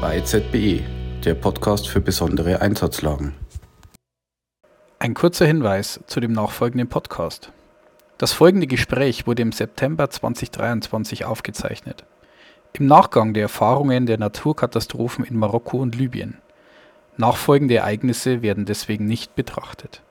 bayzbe, der Podcast für besondere Einsatzlagen. Ein kurzer Hinweis zu dem nachfolgenden Podcast. Das folgende Gespräch wurde im September 2023 aufgezeichnet. Im Nachgang der Erfahrungen der Naturkatastrophen in Marokko und Libyen. Nachfolgende Ereignisse werden deswegen nicht betrachtet.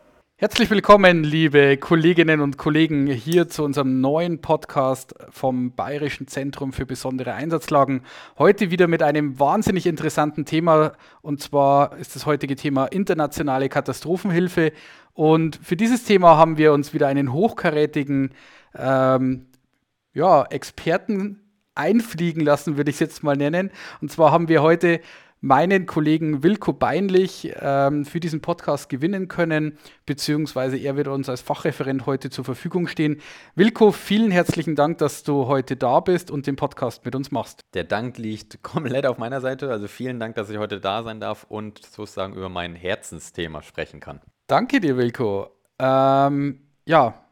Herzlich willkommen, liebe Kolleginnen und Kollegen, hier zu unserem neuen Podcast vom Bayerischen Zentrum für besondere Einsatzlagen. Heute wieder mit einem wahnsinnig interessanten Thema, und zwar ist das heutige Thema internationale Katastrophenhilfe. Und für dieses Thema haben wir uns wieder einen hochkarätigen Experten einfliegen lassen, würde ich es jetzt mal nennen. Und zwar haben wir heute meinen Kollegen Wilko Beinlich für diesen Podcast gewinnen können, beziehungsweise er wird uns als Fachreferent heute zur Verfügung stehen. Wilko, vielen herzlichen Dank, dass du heute da bist und den Podcast mit uns machst. Der Dank liegt komplett auf meiner Seite, also vielen Dank, dass ich heute da sein darf und sozusagen über mein Herzensthema sprechen kann. Danke dir, Wilko.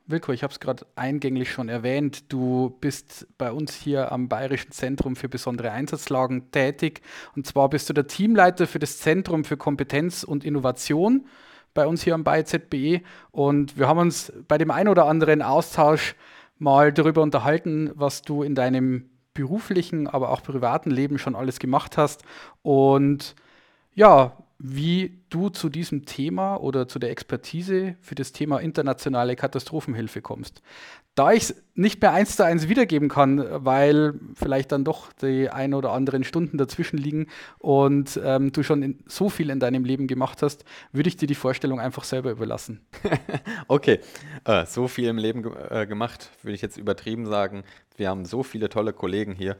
Wilko, ich habe es gerade eingänglich schon erwähnt, du bist bei uns hier am Bayerischen Zentrum für besondere Einsatzlagen tätig. Und zwar bist du der Teamleiter für das Zentrum für Kompetenz und Innovation bei uns hier am bayzbe. Und wir haben uns bei dem einen oder anderen Austausch mal darüber unterhalten, was du in deinem beruflichen, aber auch privaten Leben schon alles gemacht hast. Und ja, wie du zu diesem Thema oder zu der Expertise für das Thema internationale Katastrophenhilfe kommst. Da ich es nicht mehr 1:1 wiedergeben kann, weil vielleicht dann doch die ein oder anderen Stunden dazwischen liegen und du schon so viel in deinem Leben gemacht hast, würde ich dir die Vorstellung einfach selber überlassen. Okay, so viel im Leben gemacht, würde ich jetzt übertrieben sagen. Wir haben so viele tolle Kollegen hier.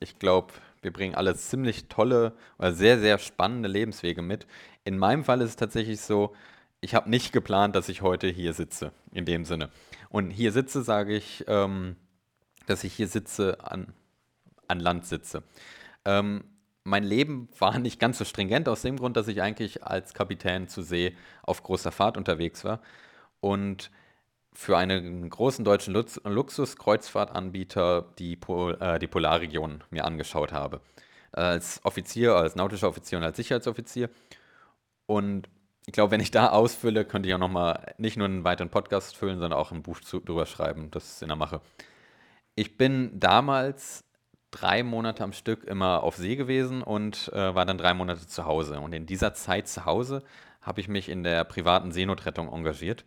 Ich glaube, wir bringen alle ziemlich tolle oder sehr, sehr spannende Lebenswege mit. In meinem Fall ist es tatsächlich so, ich habe nicht geplant, dass ich heute hier sitze, in dem Sinne. Und hier sitze, sage ich, dass ich hier sitze, an Land sitze. Mein Leben war nicht ganz so stringent, aus dem Grund, dass ich eigentlich als Kapitän zu See auf großer Fahrt unterwegs war. Und für einen großen deutschen Luxuskreuzfahrtanbieter die Polarregion mir angeschaut habe. Als Offizier, als nautischer Offizier und als Sicherheitsoffizier. Und ich glaube, wenn ich da ausfülle, könnte ich auch nochmal nicht nur einen weiteren Podcast füllen, sondern auch ein Buch drüber schreiben. Das ist in der Mache. Ich bin damals 3 Monate am Stück immer auf See gewesen und war dann 3 Monate zu Hause. Und in dieser Zeit zu Hause habe ich mich in der privaten Seenotrettung engagiert.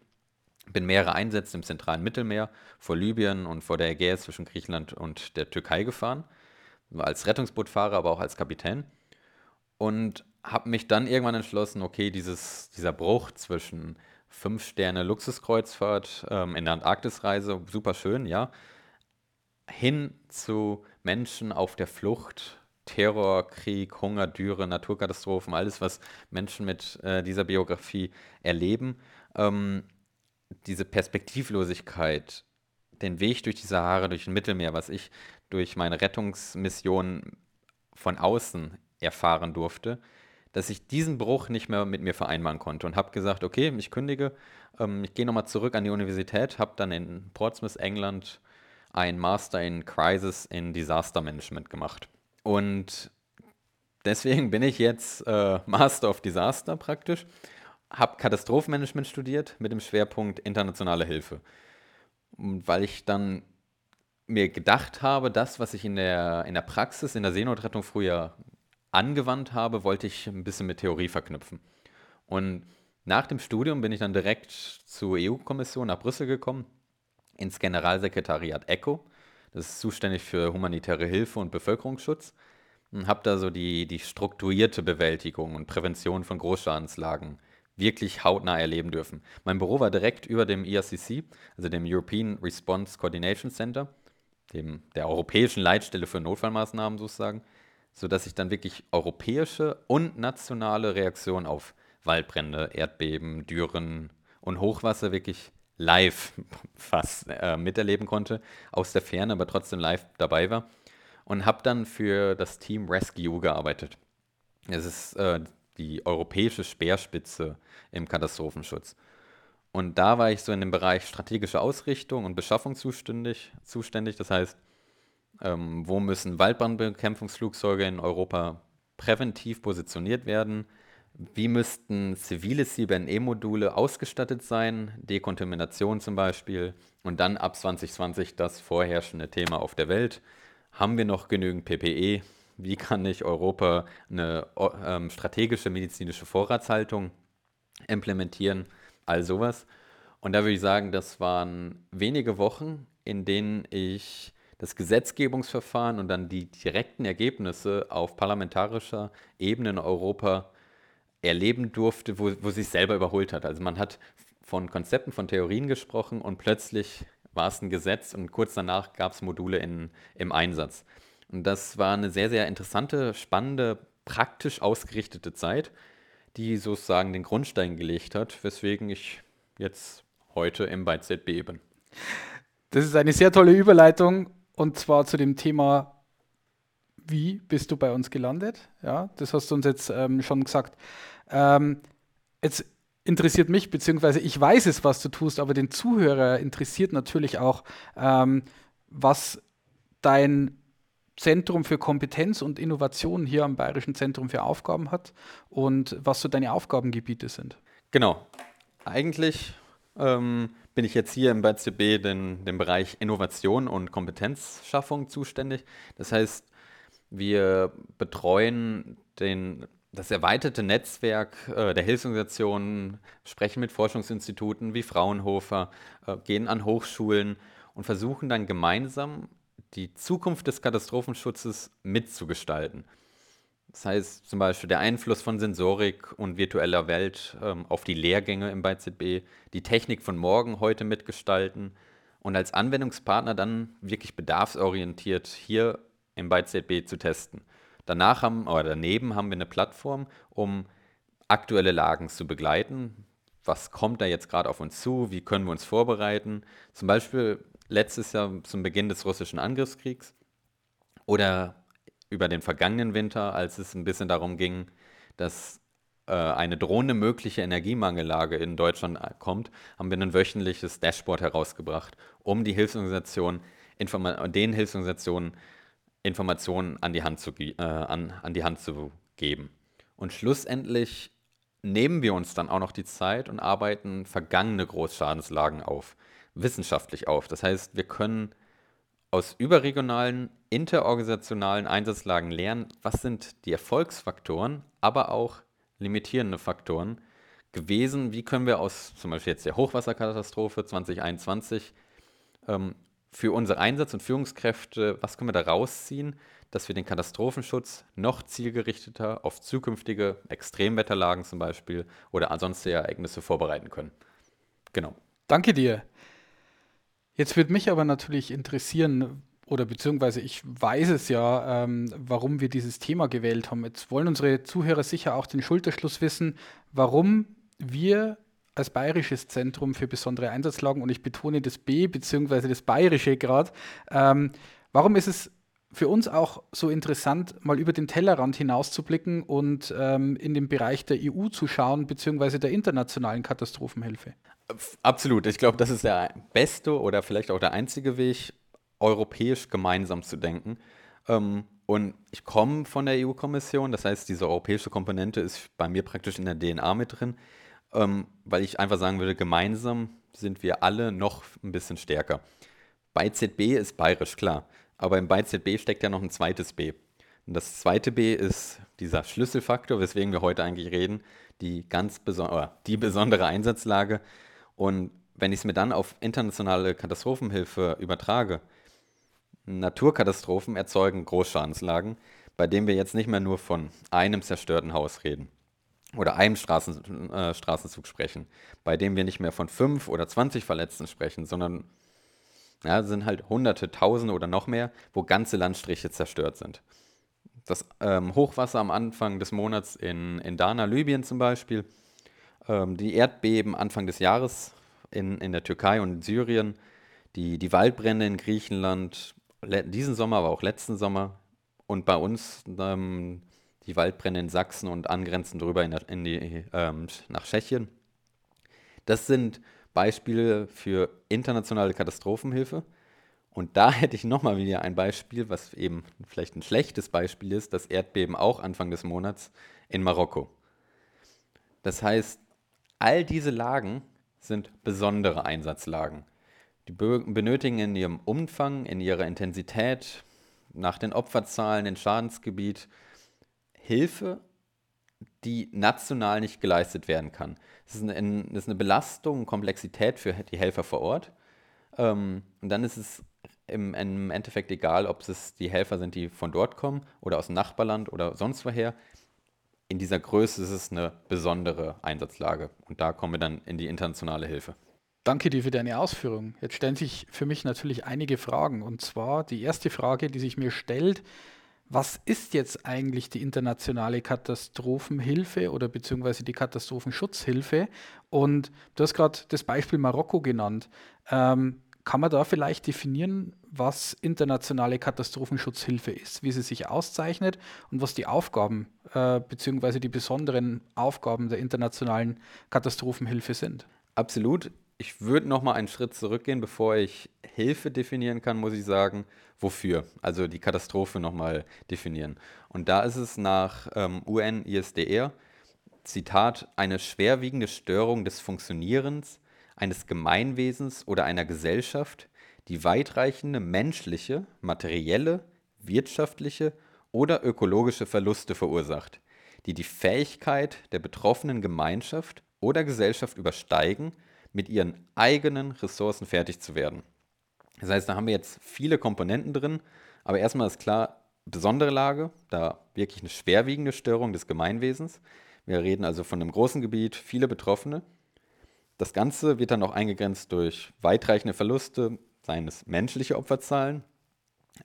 Bin mehrere Einsätze im zentralen Mittelmeer vor Libyen und vor der Ägäis zwischen Griechenland und der Türkei gefahren. Als Rettungsbootfahrer, aber auch als Kapitän. Und habe mich dann irgendwann entschlossen, okay, dieser Bruch zwischen 5-Sterne-Luxuskreuzfahrt in der Antarktisreise, super schön, ja, hin zu Menschen auf der Flucht, Terror, Krieg, Hunger, Dürre, Naturkatastrophen, alles, was Menschen mit dieser Biografie erleben, diese Perspektivlosigkeit, den Weg durch die Sahara, durch das Mittelmeer, was ich durch meine Rettungsmission von außen erfahren durfte, dass ich diesen Bruch nicht mehr mit mir vereinbaren konnte und habe gesagt, okay, ich kündige, ich gehe nochmal zurück an die Universität, habe dann in Portsmouth, England, einen Master in Crisis in Disaster Management gemacht. Und deswegen bin ich jetzt Master of Disaster praktisch. Habe Katastrophenmanagement studiert mit dem Schwerpunkt internationale Hilfe. Und weil ich dann mir gedacht habe, das, was ich in der Praxis, in der Seenotrettung früher angewandt habe, wollte ich ein bisschen mit Theorie verknüpfen. Und nach dem Studium bin ich dann direkt zur EU-Kommission nach Brüssel gekommen, ins Generalsekretariat ECHO. Das ist zuständig für humanitäre Hilfe und Bevölkerungsschutz. Und habe da so die strukturierte Bewältigung und Prävention von Großschadenslagen wirklich hautnah erleben dürfen. Mein Büro war direkt über dem ERCC, also dem European Response Coordination Center, der europäischen Leitstelle für Notfallmaßnahmen sozusagen, sodass ich dann wirklich europäische und nationale Reaktionen auf Waldbrände, Erdbeben, Dürren und Hochwasser wirklich live fast miterleben konnte, aus der Ferne, aber trotzdem live dabei war, und habe dann für das Team Rescue gearbeitet. Es ist die europäische Speerspitze im Katastrophenschutz. Und da war ich so in dem Bereich strategische Ausrichtung und Beschaffung zuständig. Das heißt, wo müssen Waldbrandbekämpfungsflugzeuge in Europa präventiv positioniert werden? Wie müssten zivile CBNE-Module ausgestattet sein? Dekontamination zum Beispiel. Und dann ab 2020 das vorherrschende Thema auf der Welt. Haben wir noch genügend PPE? Wie kann ich Europa eine strategische medizinische Vorratshaltung implementieren? All sowas. Und da würde ich sagen, das waren wenige Wochen, in denen ich das Gesetzgebungsverfahren und dann die direkten Ergebnisse auf parlamentarischer Ebene in Europa erleben durfte, wo sich selber überholt hat. Also man hat von Konzepten, von Theorien gesprochen und plötzlich war es ein Gesetz und kurz danach gab es Module im Einsatz. Und das war eine sehr, sehr interessante, spannende, praktisch ausgerichtete Zeit, die sozusagen den Grundstein gelegt hat, weswegen ich jetzt heute im bayzbe bin. Das ist eine sehr tolle Überleitung und zwar zu dem Thema, wie bist du bei uns gelandet? Ja, das hast du uns jetzt schon gesagt. Jetzt interessiert mich, beziehungsweise ich weiß es, was du tust, aber den Zuhörer interessiert natürlich auch, was dein Zentrum für Kompetenz und Innovation hier am Bayerischen Zentrum für Aufgaben hat und was so deine Aufgabengebiete sind. Genau. Eigentlich bin ich jetzt hier im bayzbe den Bereich Innovation und Kompetenzschaffung zuständig. Das heißt, wir betreuen das erweiterte Netzwerk der Hilfsorganisationen, sprechen mit Forschungsinstituten wie Fraunhofer, gehen an Hochschulen und versuchen dann gemeinsam die Zukunft des Katastrophenschutzes mitzugestalten. Das heißt zum Beispiel der Einfluss von Sensorik und virtueller Welt auf die Lehrgänge im bayzbe, die Technik von morgen heute mitgestalten und als Anwendungspartner dann wirklich bedarfsorientiert hier im bayzbe zu testen. Daneben haben wir eine Plattform, um aktuelle Lagen zu begleiten. Was kommt da jetzt gerade auf uns zu? Wie können wir uns vorbereiten? Zum Beispiel letztes Jahr zum Beginn des russischen Angriffskriegs oder über den vergangenen Winter, als es ein bisschen darum ging, dass eine drohende mögliche Energiemangellage in Deutschland kommt, haben wir ein wöchentliches Dashboard herausgebracht, um den Hilfsorganisationen Informationen an die Hand zu geben. Und schlussendlich nehmen wir uns dann auch noch die Zeit und arbeiten vergangene Großschadenslagen wissenschaftlich auf. Das heißt, wir können aus überregionalen, interorganisationalen Einsatzlagen lernen, was sind die Erfolgsfaktoren, aber auch limitierende Faktoren gewesen. Wie können wir aus zum Beispiel jetzt der Hochwasserkatastrophe 2021 für unsere Einsatz- und Führungskräfte, was können wir da rausziehen, dass wir den Katastrophenschutz noch zielgerichteter auf zukünftige Extremwetterlagen zum Beispiel oder sonstige Ereignisse vorbereiten können. Genau. Danke dir. Jetzt würde mich aber natürlich interessieren, oder beziehungsweise ich weiß es ja, warum wir dieses Thema gewählt haben. Jetzt wollen unsere Zuhörer sicher auch den Schulterschluss wissen, warum wir als Bayerisches Zentrum für besondere Einsatzlagen, und ich betone das B beziehungsweise das Bayerische gerade, warum ist es für uns auch so interessant, mal über den Tellerrand hinauszublicken und in den Bereich der EU zu schauen, beziehungsweise der internationalen Katastrophenhilfe? Absolut. Ich glaube, das ist der beste oder vielleicht auch der einzige Weg, europäisch gemeinsam zu denken. Und ich komme von der EU-Kommission, das heißt, diese europäische Komponente ist bei mir praktisch in der DNA mit drin, weil ich einfach sagen würde, gemeinsam sind wir alle noch ein bisschen stärker. bayzbe ist bayerisch, klar. Aber im bayzbe steckt ja noch ein zweites B. Und das zweite B ist dieser Schlüsselfaktor, weswegen wir heute eigentlich reden, die besondere Einsatzlage. Und wenn ich es mir dann auf internationale Katastrophenhilfe übertrage, Naturkatastrophen erzeugen Großschadenslagen, bei denen wir jetzt nicht mehr nur von einem zerstörten Haus reden oder einem Straßenzug sprechen, bei dem wir nicht mehr von 5 oder 20 Verletzten sprechen, sondern sind halt Hunderte, Tausende oder noch mehr, wo ganze Landstriche zerstört sind. Das Hochwasser am Anfang des Monats in Darna, Libyen zum Beispiel, die Erdbeben Anfang des Jahres in der Türkei und in Syrien, die Waldbrände in Griechenland, diesen Sommer, aber auch letzten Sommer, und bei uns die Waldbrände in Sachsen und angrenzend drüber nach Tschechien. Das sind Beispiele für internationale Katastrophenhilfe. Und da hätte ich nochmal wieder ein Beispiel, was eben vielleicht ein schlechtes Beispiel ist, das Erdbeben auch Anfang des Monats in Marokko. Das heißt, all diese Lagen sind besondere Einsatzlagen. Die benötigen in ihrem Umfang, in ihrer Intensität, nach den Opferzahlen, dem Schadensgebiet Hilfe, die national nicht geleistet werden kann. Das ist eine Belastung, Komplexität für die Helfer vor Ort. Und dann ist es im Endeffekt egal, ob es die Helfer sind, die von dort kommen oder aus dem Nachbarland oder sonst woher. In dieser Größe ist es eine besondere Einsatzlage. Und da kommen wir dann in die internationale Hilfe. Danke dir für deine Ausführung. Jetzt stellen sich für mich natürlich einige Fragen. Und zwar die erste Frage, die sich mir stellt: Was ist jetzt eigentlich die internationale Katastrophenhilfe oder beziehungsweise die Katastrophenschutzhilfe? Und du hast gerade das Beispiel Marokko genannt. Kann man da vielleicht definieren, was internationale Katastrophenschutzhilfe ist, wie sie sich auszeichnet und was die Aufgaben beziehungsweise die besonderen Aufgaben der internationalen Katastrophenhilfe sind? Absolut. Ich würde nochmal einen Schritt zurückgehen, bevor ich Hilfe definieren kann, muss ich sagen, wofür? Also die Katastrophe nochmal definieren. Und da ist es nach UN-ISDR, Zitat, eine schwerwiegende Störung des Funktionierens eines Gemeinwesens oder einer Gesellschaft, die weitreichende menschliche, materielle, wirtschaftliche oder ökologische Verluste verursacht, die die Fähigkeit der betroffenen Gemeinschaft oder Gesellschaft übersteigen, mit ihren eigenen Ressourcen fertig zu werden. Das heißt, da haben wir jetzt viele Komponenten drin, aber erstmal ist klar, besondere Lage, da wirklich eine schwerwiegende Störung des Gemeinwesens. Wir reden also von einem großen Gebiet, viele Betroffene. Das Ganze wird dann auch eingegrenzt durch weitreichende Verluste, seien es menschliche Opferzahlen,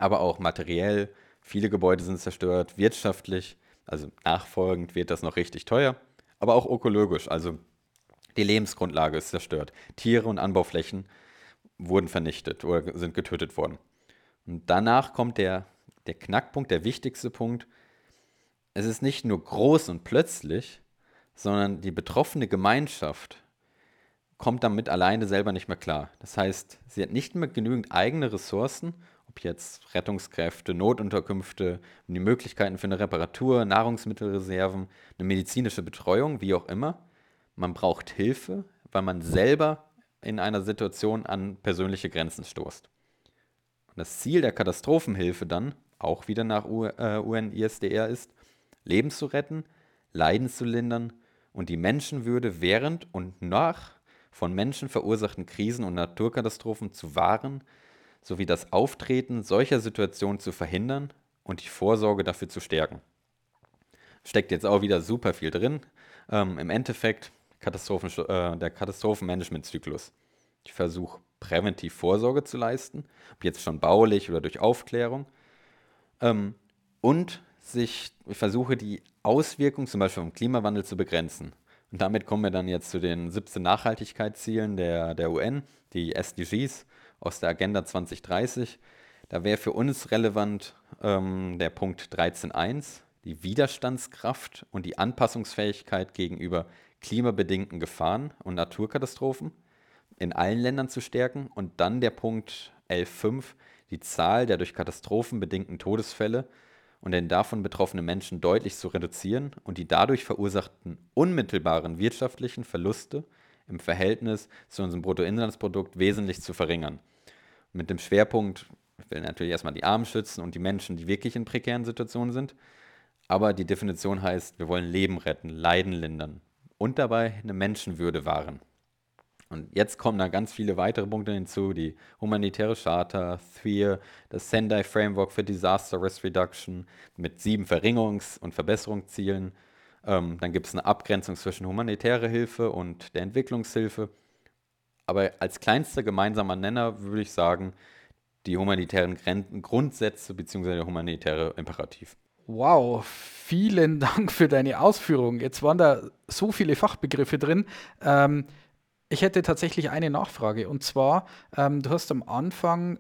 aber auch materiell, viele Gebäude sind zerstört, wirtschaftlich, also nachfolgend wird das noch richtig teuer, aber auch ökologisch, also die Lebensgrundlage ist zerstört. Tiere und Anbauflächen wurden vernichtet oder sind getötet worden. Und danach kommt der Knackpunkt, der wichtigste Punkt. Es ist nicht nur groß und plötzlich, sondern die betroffene Gemeinschaft kommt damit alleine selber nicht mehr klar. Das heißt, sie hat nicht mehr genügend eigene Ressourcen, ob jetzt Rettungskräfte, Notunterkünfte, die Möglichkeiten für eine Reparatur, Nahrungsmittelreserven, eine medizinische Betreuung, wie auch immer. Man braucht Hilfe, weil man selber in einer Situation an persönliche Grenzen stoßt. Und das Ziel der Katastrophenhilfe dann, auch wieder nach UN-ISDR, ist, Leben zu retten, Leiden zu lindern und die Menschenwürde während und nach von Menschen verursachten Krisen und Naturkatastrophen zu wahren, sowie das Auftreten solcher Situationen zu verhindern und die Vorsorge dafür zu stärken. Steckt jetzt auch wieder super viel drin. Im Endeffekt der Katastrophenmanagementzyklus. Ich versuche, präventiv Vorsorge zu leisten, ob jetzt schon baulich oder durch Aufklärung. Ich versuche, die Auswirkungen zum Beispiel vom Klimawandel zu begrenzen. Und damit kommen wir dann jetzt zu den 17 Nachhaltigkeitszielen der UN, die SDGs aus der Agenda 2030. Da wäre für uns relevant der Punkt 13.1, die Widerstandskraft und die Anpassungsfähigkeit gegenüber klimabedingten Gefahren und Naturkatastrophen in allen Ländern zu stärken. Und dann der Punkt 11.5, die Zahl der durch Katastrophen bedingten Todesfälle und den davon betroffenen Menschen deutlich zu reduzieren und die dadurch verursachten unmittelbaren wirtschaftlichen Verluste im Verhältnis zu unserem Bruttoinlandsprodukt wesentlich zu verringern. Mit dem Schwerpunkt, ich will natürlich erstmal die Armen schützen und die Menschen, die wirklich in prekären Situationen sind, aber die Definition heißt, wir wollen Leben retten, Leiden lindern und dabei eine Menschenwürde wahren. Und jetzt kommen da ganz viele weitere Punkte hinzu, die humanitäre Charta, das Sendai Framework für Disaster Risk Reduction mit 7 Verringerungs- und Verbesserungszielen. Dann gibt es eine Abgrenzung zwischen humanitärer Hilfe und der Entwicklungshilfe. Aber als kleinster gemeinsamer Nenner würde ich sagen, die humanitären Grundsätze bzw. der humanitäre Imperativ. Wow, vielen Dank für deine Ausführung. Jetzt waren da so viele Fachbegriffe drin. Ich hätte tatsächlich eine Nachfrage. Und zwar, du hast am Anfang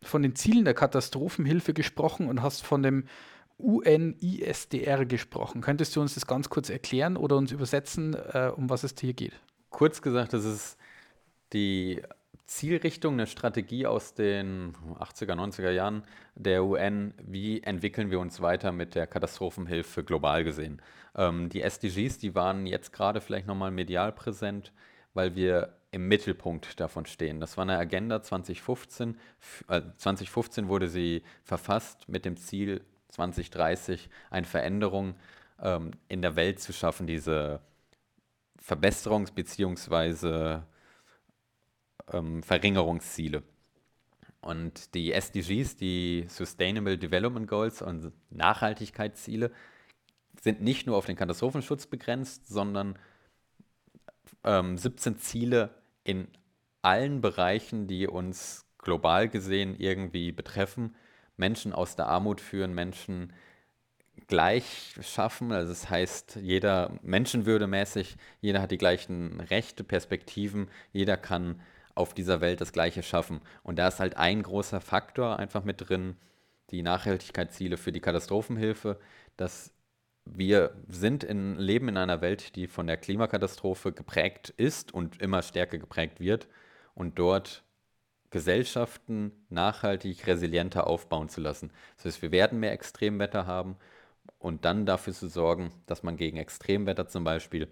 von den Zielen der Katastrophenhilfe gesprochen und hast von dem UNISDR gesprochen. Könntest du uns das ganz kurz erklären oder uns übersetzen, um was es hier geht? Kurz gesagt, das ist die Zielrichtung, eine Strategie aus den 80er, 90er Jahren der UN, wie entwickeln wir uns weiter mit der Katastrophenhilfe global gesehen. Die SDGs, die waren jetzt gerade vielleicht nochmal medial präsent, weil wir im Mittelpunkt davon stehen. Das war eine Agenda 2015. 2015 wurde sie verfasst mit dem Ziel 2030, eine Veränderung in der Welt zu schaffen, diese Verbesserungs- bzw. Verringerungsziele. Und die SDGs, die Sustainable Development Goals und Nachhaltigkeitsziele, sind nicht nur auf den Katastrophenschutz begrenzt, sondern 17 Ziele in allen Bereichen, die uns global gesehen irgendwie betreffen, Menschen aus der Armut führen, Menschen gleich schaffen, also das heißt, jeder menschenwürdemäßig, jeder hat die gleichen Rechte, Perspektiven, jeder kann auf dieser Welt das Gleiche schaffen. Und da ist halt ein großer Faktor einfach mit drin, die Nachhaltigkeitsziele für die Katastrophenhilfe, dass wir leben in einer Welt, die von der Klimakatastrophe geprägt ist und immer stärker geprägt wird, und dort Gesellschaften nachhaltig resilienter aufbauen zu lassen. Das heißt, wir werden mehr Extremwetter haben und dann dafür zu sorgen, dass man gegen Extremwetter zum Beispiel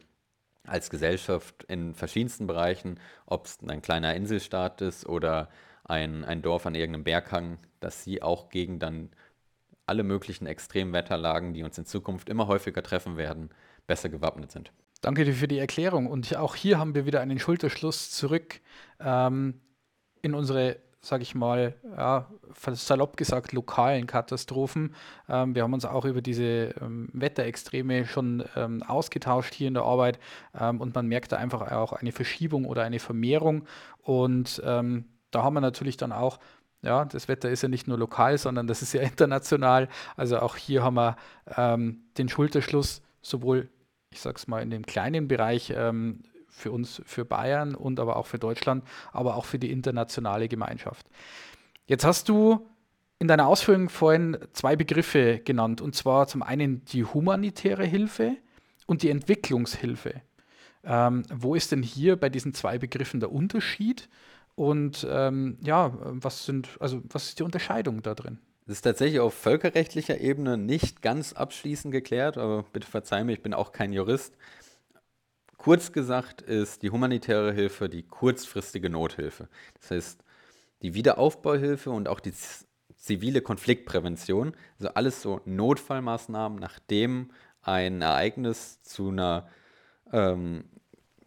als Gesellschaft in verschiedensten Bereichen, ob es ein kleiner Inselstaat ist oder ein Dorf an irgendeinem Berghang, dass sie auch gegen dann alle möglichen Extremwetterlagen, die uns in Zukunft immer häufiger treffen werden, besser gewappnet sind. Danke dir für die Erklärung. Und auch hier haben wir wieder einen Schulterschluss zurück in unsere, sage ich mal, ja, salopp gesagt, lokalen Katastrophen. Wir haben uns auch über diese Wetterextreme schon ausgetauscht hier in der Arbeit. Und man merkt da einfach auch eine Verschiebung oder eine Vermehrung. Und da haben wir natürlich dann auch, ja, das Wetter ist ja nicht nur lokal, sondern das ist ja international. Also auch hier haben wir den Schulterschluss sowohl, ich sag's mal, in dem kleinen Bereich für uns, für Bayern und aber auch für Deutschland, aber auch für die internationale Gemeinschaft. Jetzt hast du in deiner Ausführung vorhin zwei Begriffe genannt, und zwar zum einen die humanitäre Hilfe und die Entwicklungshilfe. Wo ist denn hier bei diesen zwei Begriffen der Unterschied? Und was ist die Unterscheidung da drin? Das ist tatsächlich auf völkerrechtlicher Ebene nicht ganz abschließend geklärt, aber bitte verzeih mir, ich bin auch kein Jurist. Kurz gesagt ist die humanitäre Hilfe die kurzfristige Nothilfe. Das heißt, die Wiederaufbauhilfe und auch die zivile Konfliktprävention, also alles so Notfallmaßnahmen, nachdem ein Ereignis zu einer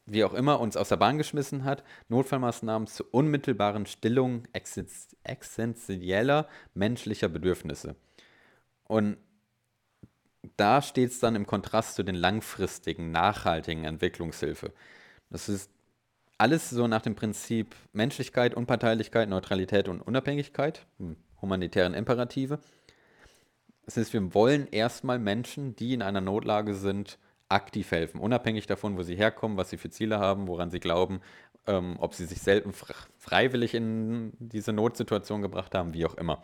wie auch immer, uns aus der Bahn geschmissen hat, Notfallmaßnahmen zur unmittelbaren Stillung existenzieller menschlicher Bedürfnisse. Und da steht es dann im Kontrast zu den langfristigen, nachhaltigen Entwicklungshilfe. Das ist alles so nach dem Prinzip Menschlichkeit, Unparteilichkeit, Neutralität und Unabhängigkeit, humanitären Imperative. Das heißt, wir wollen erstmal Menschen, die in einer Notlage sind, aktiv helfen, unabhängig davon, wo sie herkommen, was sie für Ziele haben, woran sie glauben, ob sie sich selten freiwillig in diese Notsituation gebracht haben, wie auch immer.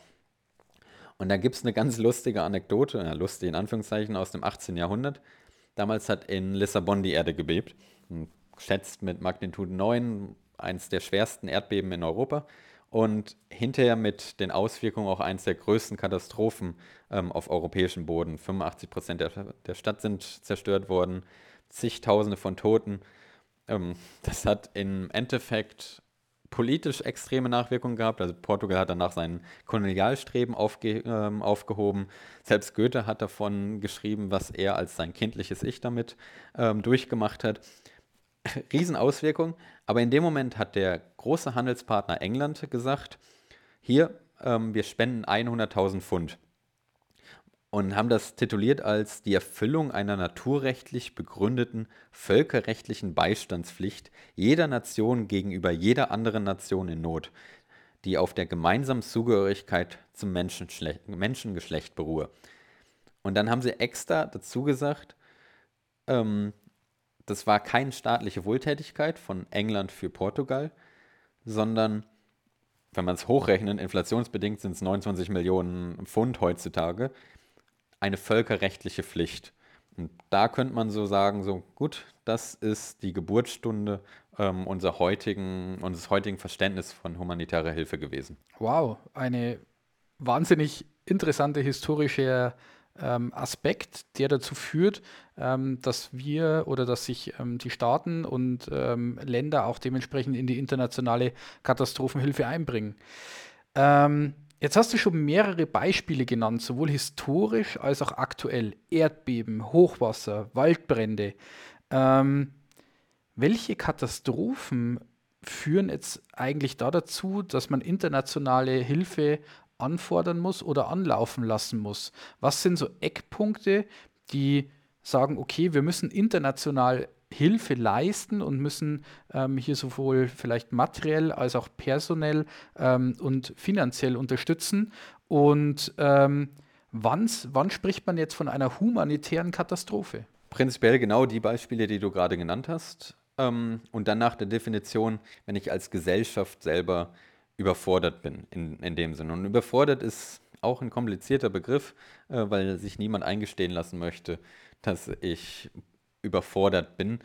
Und da gibt es eine ganz lustige Anekdote, lustig in Anführungszeichen, aus dem 18. Jahrhundert. Damals hat in Lissabon die Erde gebebt, geschätzt mit Magnitude 9, eins der schwersten Erdbeben in Europa und hinterher mit den Auswirkungen auch eins der größten Katastrophen auf europäischem Boden. 85% der Stadt sind zerstört worden, zigtausende von Toten. Das hat im Endeffekt politisch extreme Nachwirkungen gehabt. Also Portugal hat danach seinen Kolonialstreben aufgehoben. Selbst Goethe hat davon geschrieben, was er als sein kindliches Ich damit durchgemacht hat. Riesenauswirkung, aber in dem Moment hat der große Handelspartner England gesagt, hier, wir spenden 100.000 Pfund und haben das tituliert als die Erfüllung einer naturrechtlich begründeten völkerrechtlichen Beistandspflicht jeder Nation gegenüber jeder anderen Nation in Not, die auf der gemeinsamen Zugehörigkeit zum Menschengeschlecht beruhe. Und dann haben sie extra dazu gesagt, das war keine staatliche Wohltätigkeit von England für Portugal, sondern, wenn man es hochrechnet, inflationsbedingt sind es 29 Millionen Pfund heutzutage, eine völkerrechtliche Pflicht. Und da könnte man so sagen, so gut, das ist die Geburtsstunde unseres heutigen Verständnis von humanitärer Hilfe gewesen. Wow, eine wahnsinnig interessante historische Aspekt, der dazu führt, dass sich die Staaten und Länder auch dementsprechend in die internationale Katastrophenhilfe einbringen. Jetzt hast du schon mehrere Beispiele genannt, sowohl historisch als auch aktuell. Erdbeben, Hochwasser, Waldbrände. Welche Katastrophen führen jetzt eigentlich da dazu, dass man internationale Hilfe anfordern muss oder anlaufen lassen muss? Was sind so Eckpunkte, die sagen, okay, wir müssen international Hilfe leisten und müssen hier sowohl vielleicht materiell als auch personell und finanziell unterstützen? Und wann spricht man jetzt von einer humanitären Katastrophe? Prinzipiell genau die Beispiele, die du gerade genannt hast. Und dann nach der Definition, wenn ich als Gesellschaft selber überfordert bin in dem Sinne. Und überfordert ist auch ein komplizierter Begriff, weil sich niemand eingestehen lassen möchte, dass ich überfordert bin.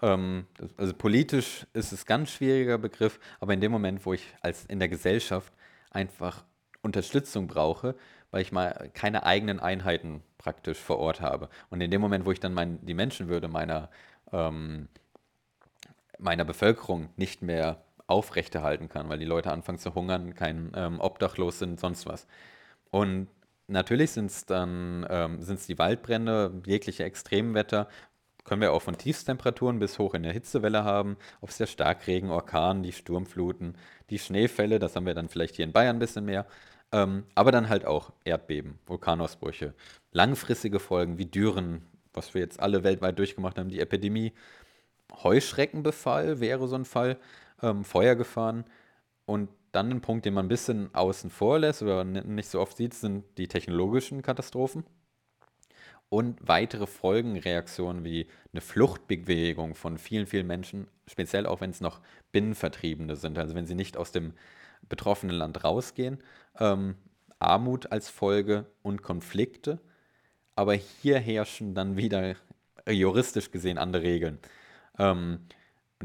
Also politisch ist es ein ganz schwieriger Begriff, aber in dem Moment, wo ich in der Gesellschaft einfach Unterstützung brauche, weil ich mal keine eigenen Einheiten praktisch vor Ort habe. Und in dem Moment, wo ich dann die Menschenwürde meiner Bevölkerung nicht mehr aufrechterhalten kann, weil die Leute anfangen zu hungern, kein obdachlos sind, sonst was. Und natürlich sind es dann die Waldbrände, jegliche Extremwetter, können wir auch von Tiefstemperaturen bis hoch in der Hitzewelle haben, ob es der Starkregen, Orkan, die Sturmfluten, die Schneefälle, das haben wir dann vielleicht hier in Bayern ein bisschen mehr, aber dann halt auch Erdbeben, Vulkanausbrüche, langfristige Folgen wie Dürren, was wir jetzt alle weltweit durchgemacht haben, die Epidemie, Heuschreckenbefall wäre so ein Fall, Feuergefahren. Und dann ein Punkt, den man ein bisschen außen vor lässt oder nicht so oft sieht, sind die technologischen Katastrophen und weitere Folgenreaktionen wie eine Fluchtbewegung von vielen, vielen Menschen, speziell auch wenn es noch Binnenvertriebene sind, also wenn sie nicht aus dem betroffenen Land rausgehen, Armut als Folge und Konflikte. Aber hier herrschen dann wieder juristisch gesehen andere Regeln. Und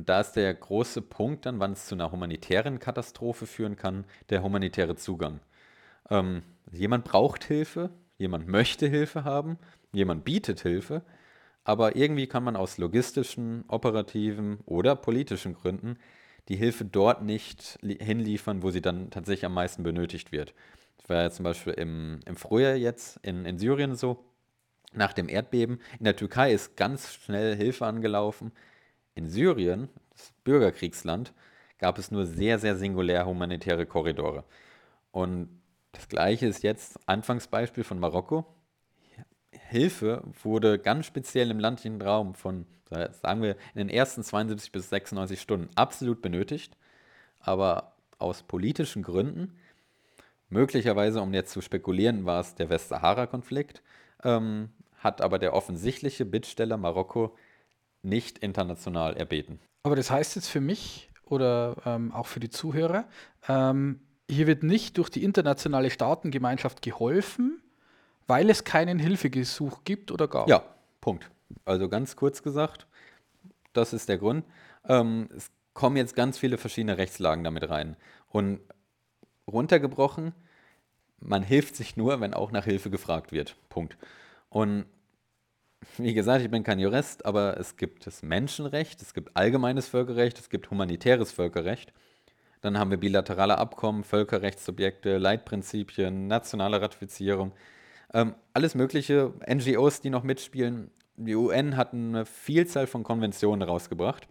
da ist der große Punkt dann, wann es zu einer humanitären Katastrophe führen kann, der humanitäre Zugang. Jemand braucht Hilfe, jemand möchte Hilfe haben, jemand bietet Hilfe, aber irgendwie kann man aus logistischen, operativen oder politischen Gründen die Hilfe dort nicht hinliefern, wo sie dann tatsächlich am meisten benötigt wird. Das war ja zum Beispiel im Frühjahr jetzt in Syrien so, nach dem Erdbeben. In der Türkei ist ganz schnell Hilfe angelaufen. In Syrien, das Bürgerkriegsland, gab es nur sehr, sehr singulär humanitäre Korridore. Und das Gleiche ist jetzt Anfangsbeispiel von Marokko. Hilfe wurde ganz speziell im ländlichen Raum von, sagen wir, in den ersten 72 bis 96 Stunden absolut benötigt, aber aus politischen Gründen, möglicherweise, um jetzt zu spekulieren, war es der Westsahara-Konflikt, hat aber der offensichtliche Bittsteller Marokko nicht international erbeten. Aber das heißt jetzt für mich oder auch für die Zuhörer, hier wird nicht durch die internationale Staatengemeinschaft geholfen, weil es keinen Hilfegesuch gibt oder gab. Ja, Punkt. Also ganz kurz gesagt, das ist der Grund. Es kommen jetzt ganz viele verschiedene Rechtslagen damit rein. Und runtergebrochen, man hilft sich nur, wenn auch nach Hilfe gefragt wird. Punkt. Und wie gesagt, ich bin kein Jurist, aber es gibt das Menschenrecht, es gibt allgemeines Völkerrecht, es gibt humanitäres Völkerrecht. Dann haben wir bilaterale Abkommen, Völkerrechtssubjekte, Leitprinzipien, nationale Ratifizierung, alles mögliche, NGOs, die noch mitspielen. Die UN hat eine Vielzahl von Konventionen rausgebracht.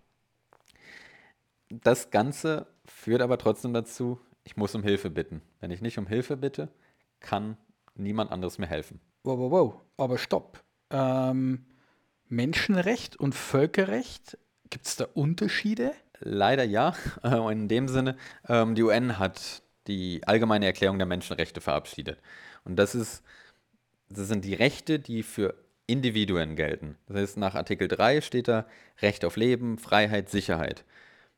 Das Ganze führt aber trotzdem dazu, ich muss um Hilfe bitten. Wenn ich nicht um Hilfe bitte, kann niemand anderes mir helfen. Wow, aber stopp. Menschenrecht und Völkerrecht, gibt es da Unterschiede? Leider ja, in dem Sinne, die UN hat die Allgemeine Erklärung der Menschenrechte verabschiedet. Und das sind die Rechte, die für Individuen gelten. Das heißt, nach Artikel 3 steht da Recht auf Leben, Freiheit, Sicherheit.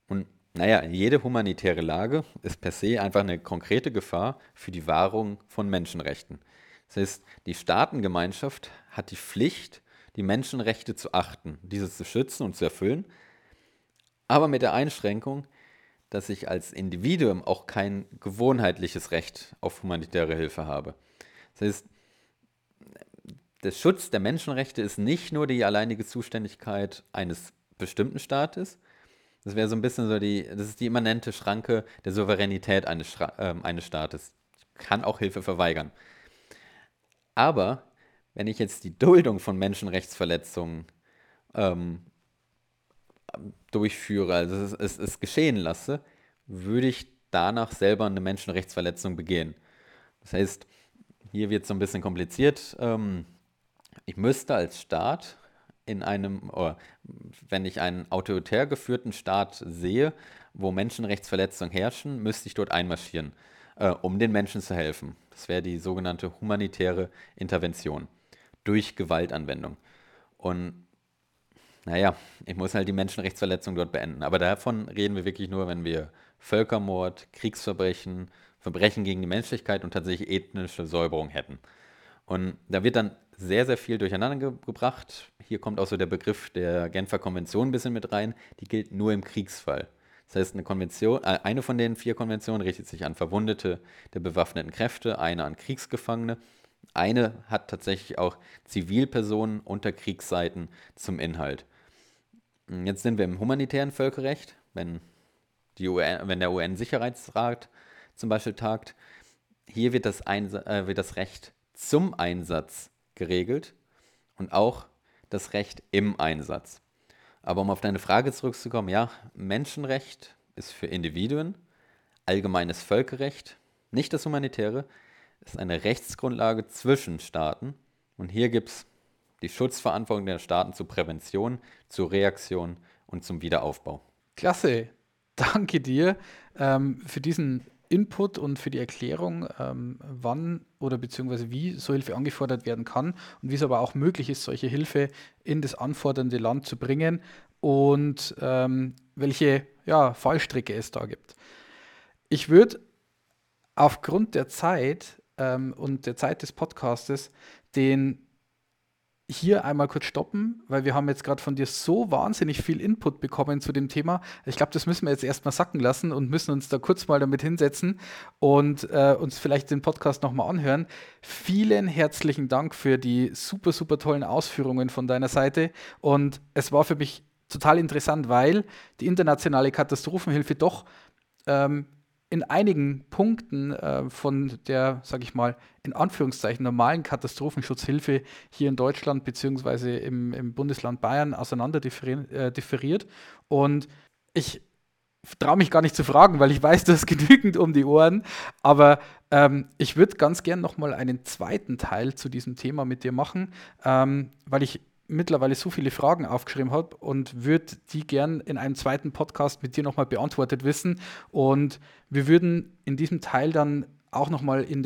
Und naja, jede humanitäre Lage ist per se einfach eine konkrete Gefahr für die Wahrung von Menschenrechten. Das heißt, die Staatengemeinschaft hat die Pflicht, die Menschenrechte zu achten, diese zu schützen und zu erfüllen. aber mit der Einschränkung, dass ich als Individuum auch kein gewohnheitliches Recht auf humanitäre Hilfe habe. Das heißt, der Schutz der Menschenrechte ist nicht nur die alleinige Zuständigkeit eines bestimmten Staates. Das wäre so ein bisschen so das ist die immanente Schranke der Souveränität eines Staates. Ich kann auch Hilfe verweigern. Aber wenn ich jetzt die Duldung von Menschenrechtsverletzungen durchführe, also es geschehen lasse, würde ich danach selber eine Menschenrechtsverletzung begehen. Das heißt, hier wird es so ein bisschen kompliziert. Ich müsste als Staat wenn ich einen autoritär geführten Staat sehe, wo Menschenrechtsverletzungen herrschen, müsste ich dort einmarschieren, um den Menschen zu helfen. Das wäre die sogenannte humanitäre Intervention durch Gewaltanwendung. Und naja, ich muss halt die Menschenrechtsverletzung dort beenden. Aber davon reden wir wirklich nur, wenn wir Völkermord, Kriegsverbrechen, Verbrechen gegen die Menschlichkeit und tatsächlich ethnische Säuberung hätten. Und da wird dann sehr, sehr viel durcheinander gebracht. Hier kommt auch so der Begriff der Genfer Konvention ein bisschen mit rein. Die gilt nur im Kriegsfall. Das heißt, eine von den 4 Konventionen richtet sich an Verwundete der bewaffneten Kräfte, eine an Kriegsgefangene. Eine hat tatsächlich auch Zivilpersonen unter Kriegsseiten zum Inhalt. Jetzt sind wir im humanitären Völkerrecht, wenn der UN-Sicherheitsrat zum Beispiel tagt. Hier wird das Recht zum Einsatz geregelt und auch das Recht im Einsatz. Aber um auf deine Frage zurückzukommen, ja, Menschenrecht ist für Individuen, allgemeines Völkerrecht, nicht das humanitäre, ist eine Rechtsgrundlage zwischen Staaten und hier gibt es die Schutzverantwortung der Staaten zur Prävention, zur Reaktion und zum Wiederaufbau. Klasse, danke dir für diesen Input und für die Erklärung, wann oder beziehungsweise wie so Hilfe angefordert werden kann und wie es aber auch möglich ist, solche Hilfe in das anfordernde Land zu bringen und welche Fallstricke es da gibt. Ich würde aufgrund der Zeit und der Zeit des Podcastes den hier einmal kurz stoppen, weil wir haben jetzt gerade von dir so wahnsinnig viel Input bekommen zu dem Thema. Ich glaube, das müssen wir jetzt erstmal sacken lassen und müssen uns da kurz mal damit hinsetzen und uns vielleicht den Podcast nochmal anhören. Vielen herzlichen Dank für die super, super tollen Ausführungen von deiner Seite und es war für mich total interessant, weil die internationale Katastrophenhilfe doch in einigen Punkten von der, sage ich mal, in Anführungszeichen normalen Katastrophenschutzhilfe hier in Deutschland bzw. im Bundesland Bayern auseinander differiert. Und ich traue mich gar nicht zu fragen, weil ich weiß, du hast genügend um die Ohren. Aber ich würde ganz gern nochmal einen zweiten Teil zu diesem Thema mit dir machen, weil ich mittlerweile so viele Fragen aufgeschrieben habe und würde die gern in einem zweiten Podcast mit dir nochmal beantwortet wissen. Und wir würden in diesem Teil dann auch nochmal in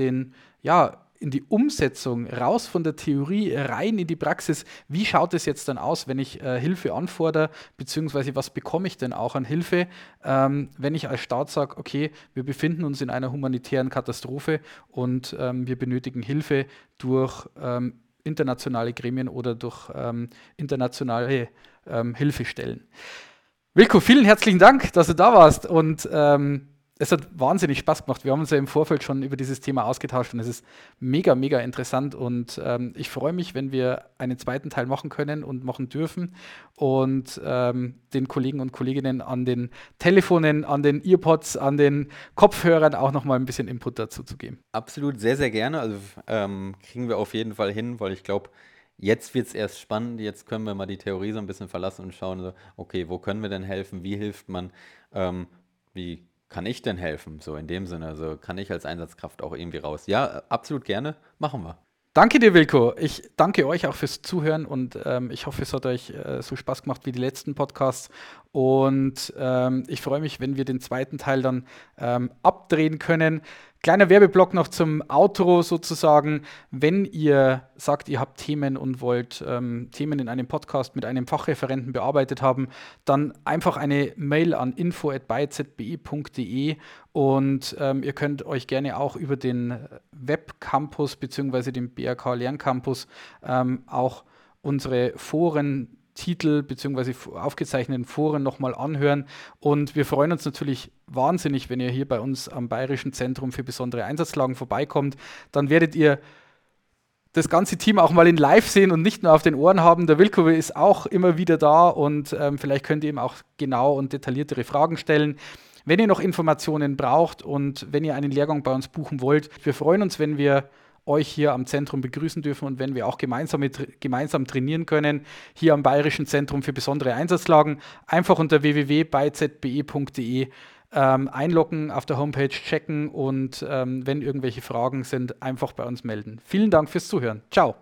die Umsetzung, raus von der Theorie, rein in die Praxis. Wie schaut es jetzt dann aus, wenn ich Hilfe anfordere, beziehungsweise was bekomme ich denn auch an Hilfe, wenn ich als Staat sage, okay, wir befinden uns in einer humanitären Katastrophe und wir benötigen Hilfe durch internationale Gremien oder durch internationale Hilfestellen. Wilko, vielen herzlichen Dank, dass du da warst und es hat wahnsinnig Spaß gemacht. Wir haben uns ja im Vorfeld schon über dieses Thema ausgetauscht und es ist mega, mega interessant und ich freue mich, wenn wir einen zweiten Teil machen können und machen dürfen und den Kollegen und Kolleginnen an den Telefonen, an den Earpods, an den Kopfhörern auch nochmal ein bisschen Input dazu zu geben. Absolut, sehr, sehr gerne. Also kriegen wir auf jeden Fall hin, weil ich glaube, jetzt wird es erst spannend, jetzt können wir mal die Theorie so ein bisschen verlassen und schauen, so, okay, wo können wir denn helfen, wie hilft man, wie kann ich denn helfen? So in dem Sinne, also kann ich als Einsatzkraft auch irgendwie raus? Ja, absolut gerne, machen wir. Danke dir, Wilko. Ich danke euch auch fürs Zuhören und ich hoffe, es hat euch so Spaß gemacht wie die letzten Podcasts. Und ich freue mich, wenn wir den zweiten Teil dann abdrehen können. Kleiner Werbeblock noch zum Outro sozusagen. Wenn ihr sagt, ihr habt Themen und wollt Themen in einem Podcast mit einem Fachreferenten bearbeitet haben, dann einfach eine Mail an info@bayzbe.de und ihr könnt euch gerne auch über den Webcampus bzw. den BRK Lerncampus auch unsere Foren Titel bzw. aufgezeichneten Foren nochmal anhören. Und wir freuen uns natürlich wahnsinnig, wenn ihr hier bei uns am Bayerischen Zentrum für besondere Einsatzlagen vorbeikommt. Dann werdet ihr das ganze Team auch mal in live sehen und nicht nur auf den Ohren haben. Der Wilko ist auch immer wieder da und vielleicht könnt ihr ihm auch genau und detailliertere Fragen stellen. Wenn ihr noch Informationen braucht und wenn ihr einen Lehrgang bei uns buchen wollt, wir freuen uns, wenn wir euch hier am Zentrum begrüßen dürfen und wenn wir auch gemeinsam trainieren können, hier am Bayerischen Zentrum für besondere Einsatzlagen. Einfach unter www.bayzbe.de einloggen, auf der Homepage checken und wenn irgendwelche Fragen sind, einfach bei uns melden. Vielen Dank fürs Zuhören. Ciao.